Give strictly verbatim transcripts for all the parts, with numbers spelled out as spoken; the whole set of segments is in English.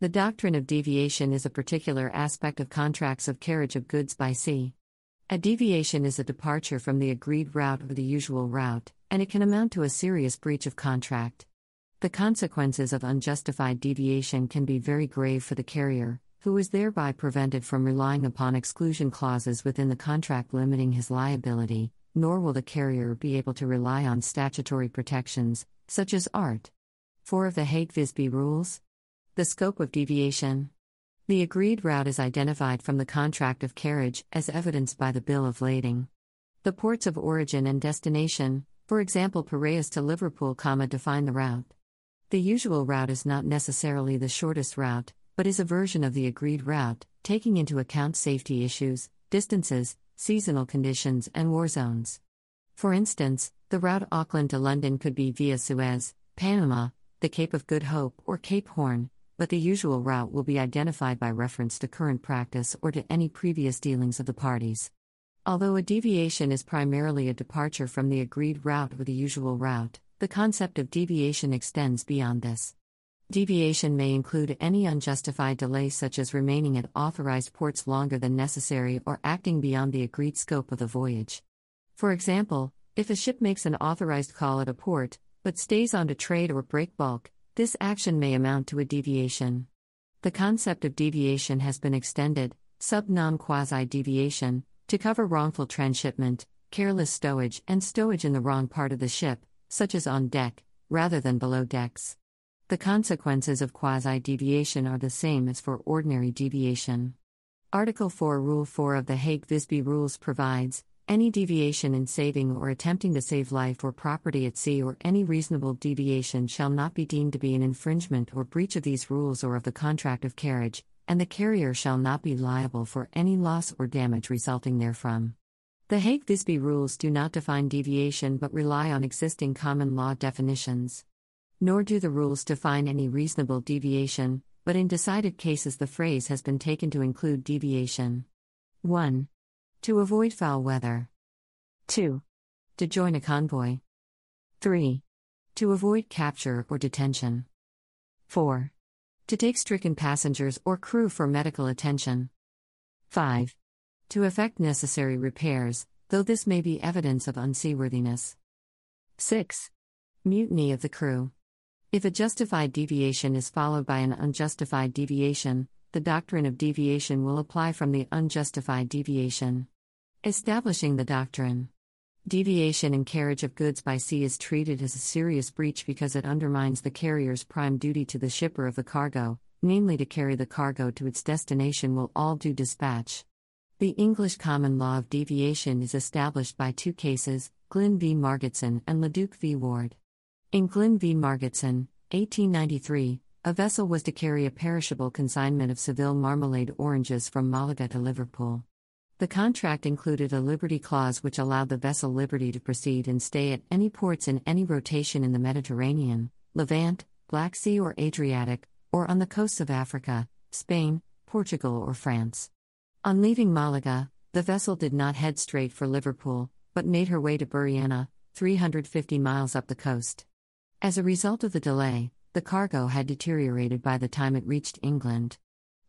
The doctrine of deviation is a particular aspect of contracts of carriage of goods by sea. A deviation is a departure from the agreed route or the usual route, and it can amount to a serious breach of contract. The consequences of unjustified deviation can be very grave for the carrier, who is thereby prevented from relying upon exclusion clauses within the contract limiting his liability, nor will the carrier be able to rely on statutory protections, such as Art four of the Hague-Visby Rules. The scope of deviation. The agreed route is identified from the contract of carriage, as evidenced by the bill of lading. The ports of origin and destination, for example Piraeus to Liverpool, define the route. The usual route is not necessarily the shortest route, but is a version of the agreed route, taking into account safety issues, distances, seasonal conditions, and war zones. For instance, the route Auckland to London could be via Suez, Panama, the Cape of Good Hope, or Cape Horn, but the usual route will be identified by reference to current practice or to any previous dealings of the parties. Although a deviation is primarily a departure from the agreed route or the usual route, the concept of deviation extends beyond this. Deviation may include any unjustified delay, such as remaining at authorized ports longer than necessary or acting beyond the agreed scope of the voyage. For example, if a ship makes an authorized call at a port, but stays on to trade or break bulk, this action may amount to a deviation. The concept of deviation has been extended, sub nom quasi-deviation, to cover wrongful transshipment, careless stowage, and stowage in the wrong part of the ship, such as on deck, rather than below decks. The consequences of quasi-deviation are the same as for ordinary deviation. Article four Rule four of the Hague-Visby Rules provides, any deviation in saving or attempting to save life or property at sea or any reasonable deviation shall not be deemed to be an infringement or breach of these rules or of the contract of carriage, and the carrier shall not be liable for any loss or damage resulting therefrom. The Hague-Visby Rules do not define deviation but rely on existing common law definitions. Nor do the rules define any reasonable deviation, but in decided cases the phrase has been taken to include deviation. one. To avoid foul weather. two. To join a convoy. three. To avoid capture or detention. four. To take stricken passengers or crew for medical attention. five. To effect necessary repairs, though this may be evidence of unseaworthiness. six. Mutiny of the crew. If a justified deviation is followed by an unjustified deviation, the doctrine of deviation will apply from the unjustified deviation. Establishing the doctrine. Deviation in carriage of goods by sea is treated as a serious breach because it undermines the carrier's prime duty to the shipper of the cargo, namely to carry the cargo to its destination with all due dispatch. The English common law of deviation is established by two cases, Glyn v. Margetson and Leduc v. Ward. In Glyn v. Margetson, eighteen ninety-three, a vessel was to carry a perishable consignment of Seville marmalade oranges from Malaga to Liverpool. The contract included a liberty clause which allowed the vessel liberty to proceed and stay at any ports in any rotation in the Mediterranean, Levant, Black Sea or Adriatic, or on the coasts of Africa, Spain, Portugal or France. On leaving Malaga, the vessel did not head straight for Liverpool, but made her way to Buriana, three hundred fifty miles up the coast. As a result of the delay, the cargo had deteriorated by the time it reached England.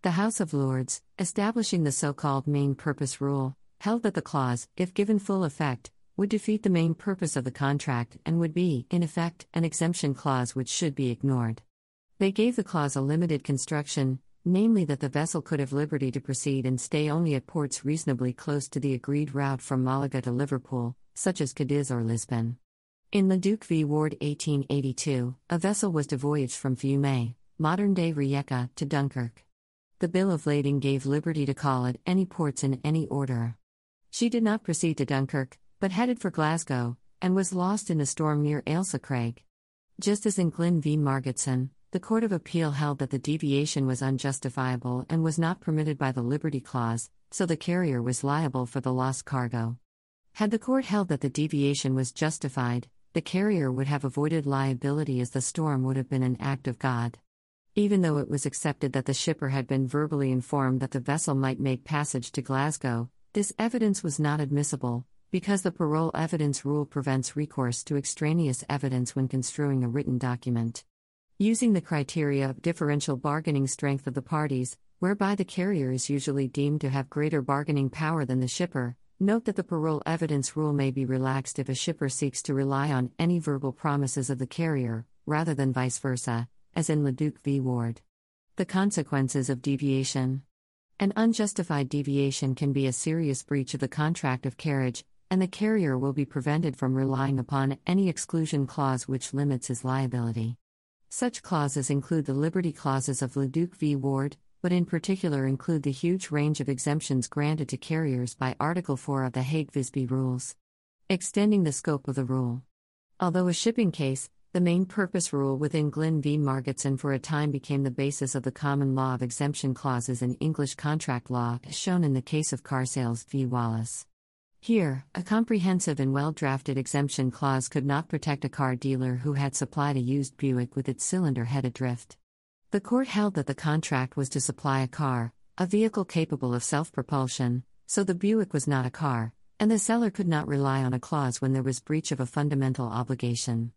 The House of Lords, establishing the so-called main purpose rule, held that the clause, if given full effect, would defeat the main purpose of the contract and would be, in effect, an exemption clause which should be ignored. They gave the clause a limited construction, namely that the vessel could have liberty to proceed and stay only at ports reasonably close to the agreed route from Malaga to Liverpool, such as Cadiz or Lisbon. In Leduc v. Ward eighteen eighty-two, a vessel was to voyage from Fiume, modern-day Rijeka, to Dunkirk. The bill of lading gave liberty to call at any ports in any order. She did not proceed to Dunkirk, but headed for Glasgow, and was lost in a storm near Ailsa Craig. Just as in Glyn v. Margetson, the Court of Appeal held that the deviation was unjustifiable and was not permitted by the Liberty Clause, so the carrier was liable for the lost cargo. Had the court held that the deviation was justified, the carrier would have avoided liability as the storm would have been an act of God. Even though it was accepted that the shipper had been verbally informed that the vessel might make passage to Glasgow, this evidence was not admissible, because the parole evidence rule prevents recourse to extraneous evidence when construing a written document. Using the criteria of differential bargaining strength of the parties, whereby the carrier is usually deemed to have greater bargaining power than the shipper, note that the parole evidence rule may be relaxed if a shipper seeks to rely on any verbal promises of the carrier, rather than vice versa, as in Leduc v. Ward. The consequences of deviation. An unjustified deviation can be a serious breach of the contract of carriage, and the carrier will be prevented from relying upon any exclusion clause which limits his liability. Such clauses include the liberty clauses of Leduc v. Ward, but in particular include the huge range of exemptions granted to carriers by Article four of the Hague-Visby Rules, extending the scope of the rule. Although a shipping case, the main purpose rule within Glyn v. Margetson for a time became the basis of the common law of exemption clauses in English contract law, as shown in the case of Carsales v. Wallace. Here, a comprehensive and well-drafted exemption clause could not protect a car dealer who had supplied a used Buick with its cylinder head adrift. The court held that the contract was to supply a car, a vehicle capable of self-propulsion, so the Buick was not a car, and the seller could not rely on a clause when there was breach of a fundamental obligation.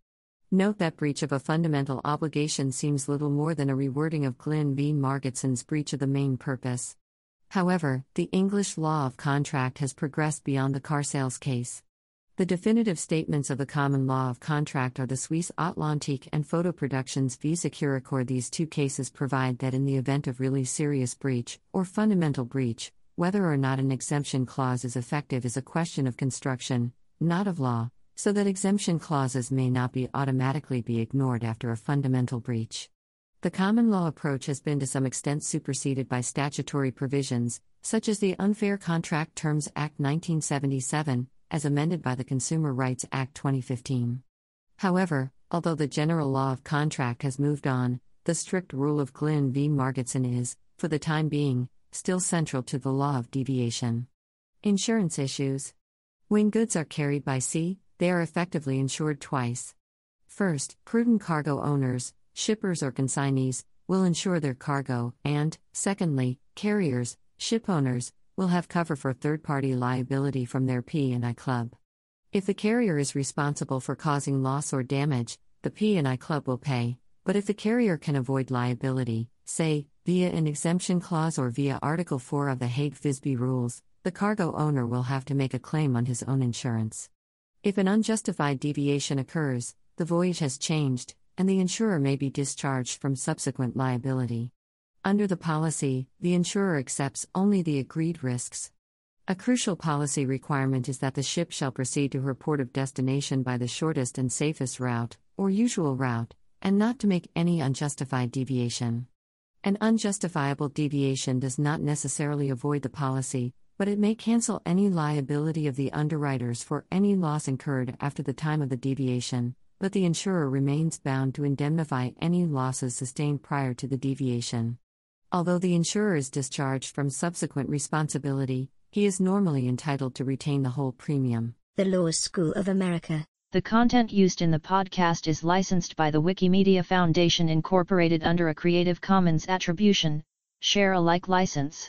Note that breach of a fundamental obligation seems little more than a rewording of Glyn v. Margetson's breach of the main purpose. However, the English law of contract has progressed beyond the Carsales case. The definitive statements of the common law of contract are the Suisse Atlantique and Photo Productions v. Securicor. These two cases provide that in the event of really serious breach, or fundamental breach, whether or not an exemption clause is effective is a question of construction, not of law, so that exemption clauses may not be automatically be ignored after a fundamental breach. The common law approach has been to some extent superseded by statutory provisions, such as the Unfair Contract Terms Act nineteen seventy-seven, as amended by the Consumer Rights Act twenty fifteen. However, although the general law of contract has moved on, the strict rule of Glyn v. Margetson is, for the time being, still central to the law of deviation. Insurance issues. When goods are carried by sea, they are effectively insured twice. First, prudent cargo owners, shippers or consignees, will insure their cargo, and, secondly, carriers, ship owners, will have cover for third-party liability from their P and I club. If the carrier is responsible for causing loss or damage, the P and I club will pay, but if the carrier can avoid liability, say, via an exemption clause or via Article four of the Hague-Visby Rules, the cargo owner will have to make a claim on his own insurance. If an unjustified deviation occurs, the voyage has changed, and the insurer may be discharged from subsequent liability. Under the policy, the insurer accepts only the agreed risks. A crucial policy requirement is that the ship shall proceed to her port of destination by the shortest and safest route, or usual route, and not to make any unjustified deviation. An unjustifiable deviation does not necessarily avoid the policy, but it may cancel any liability of the underwriters for any loss incurred after the time of the deviation, but the insurer remains bound to indemnify any losses sustained prior to the deviation. Although the insurer is discharged from subsequent responsibility, he is normally entitled to retain the whole premium. The Law School of America. The content used in the podcast is licensed by the Wikimedia Foundation Incorporated under a Creative Commons Attribution, Share Alike license.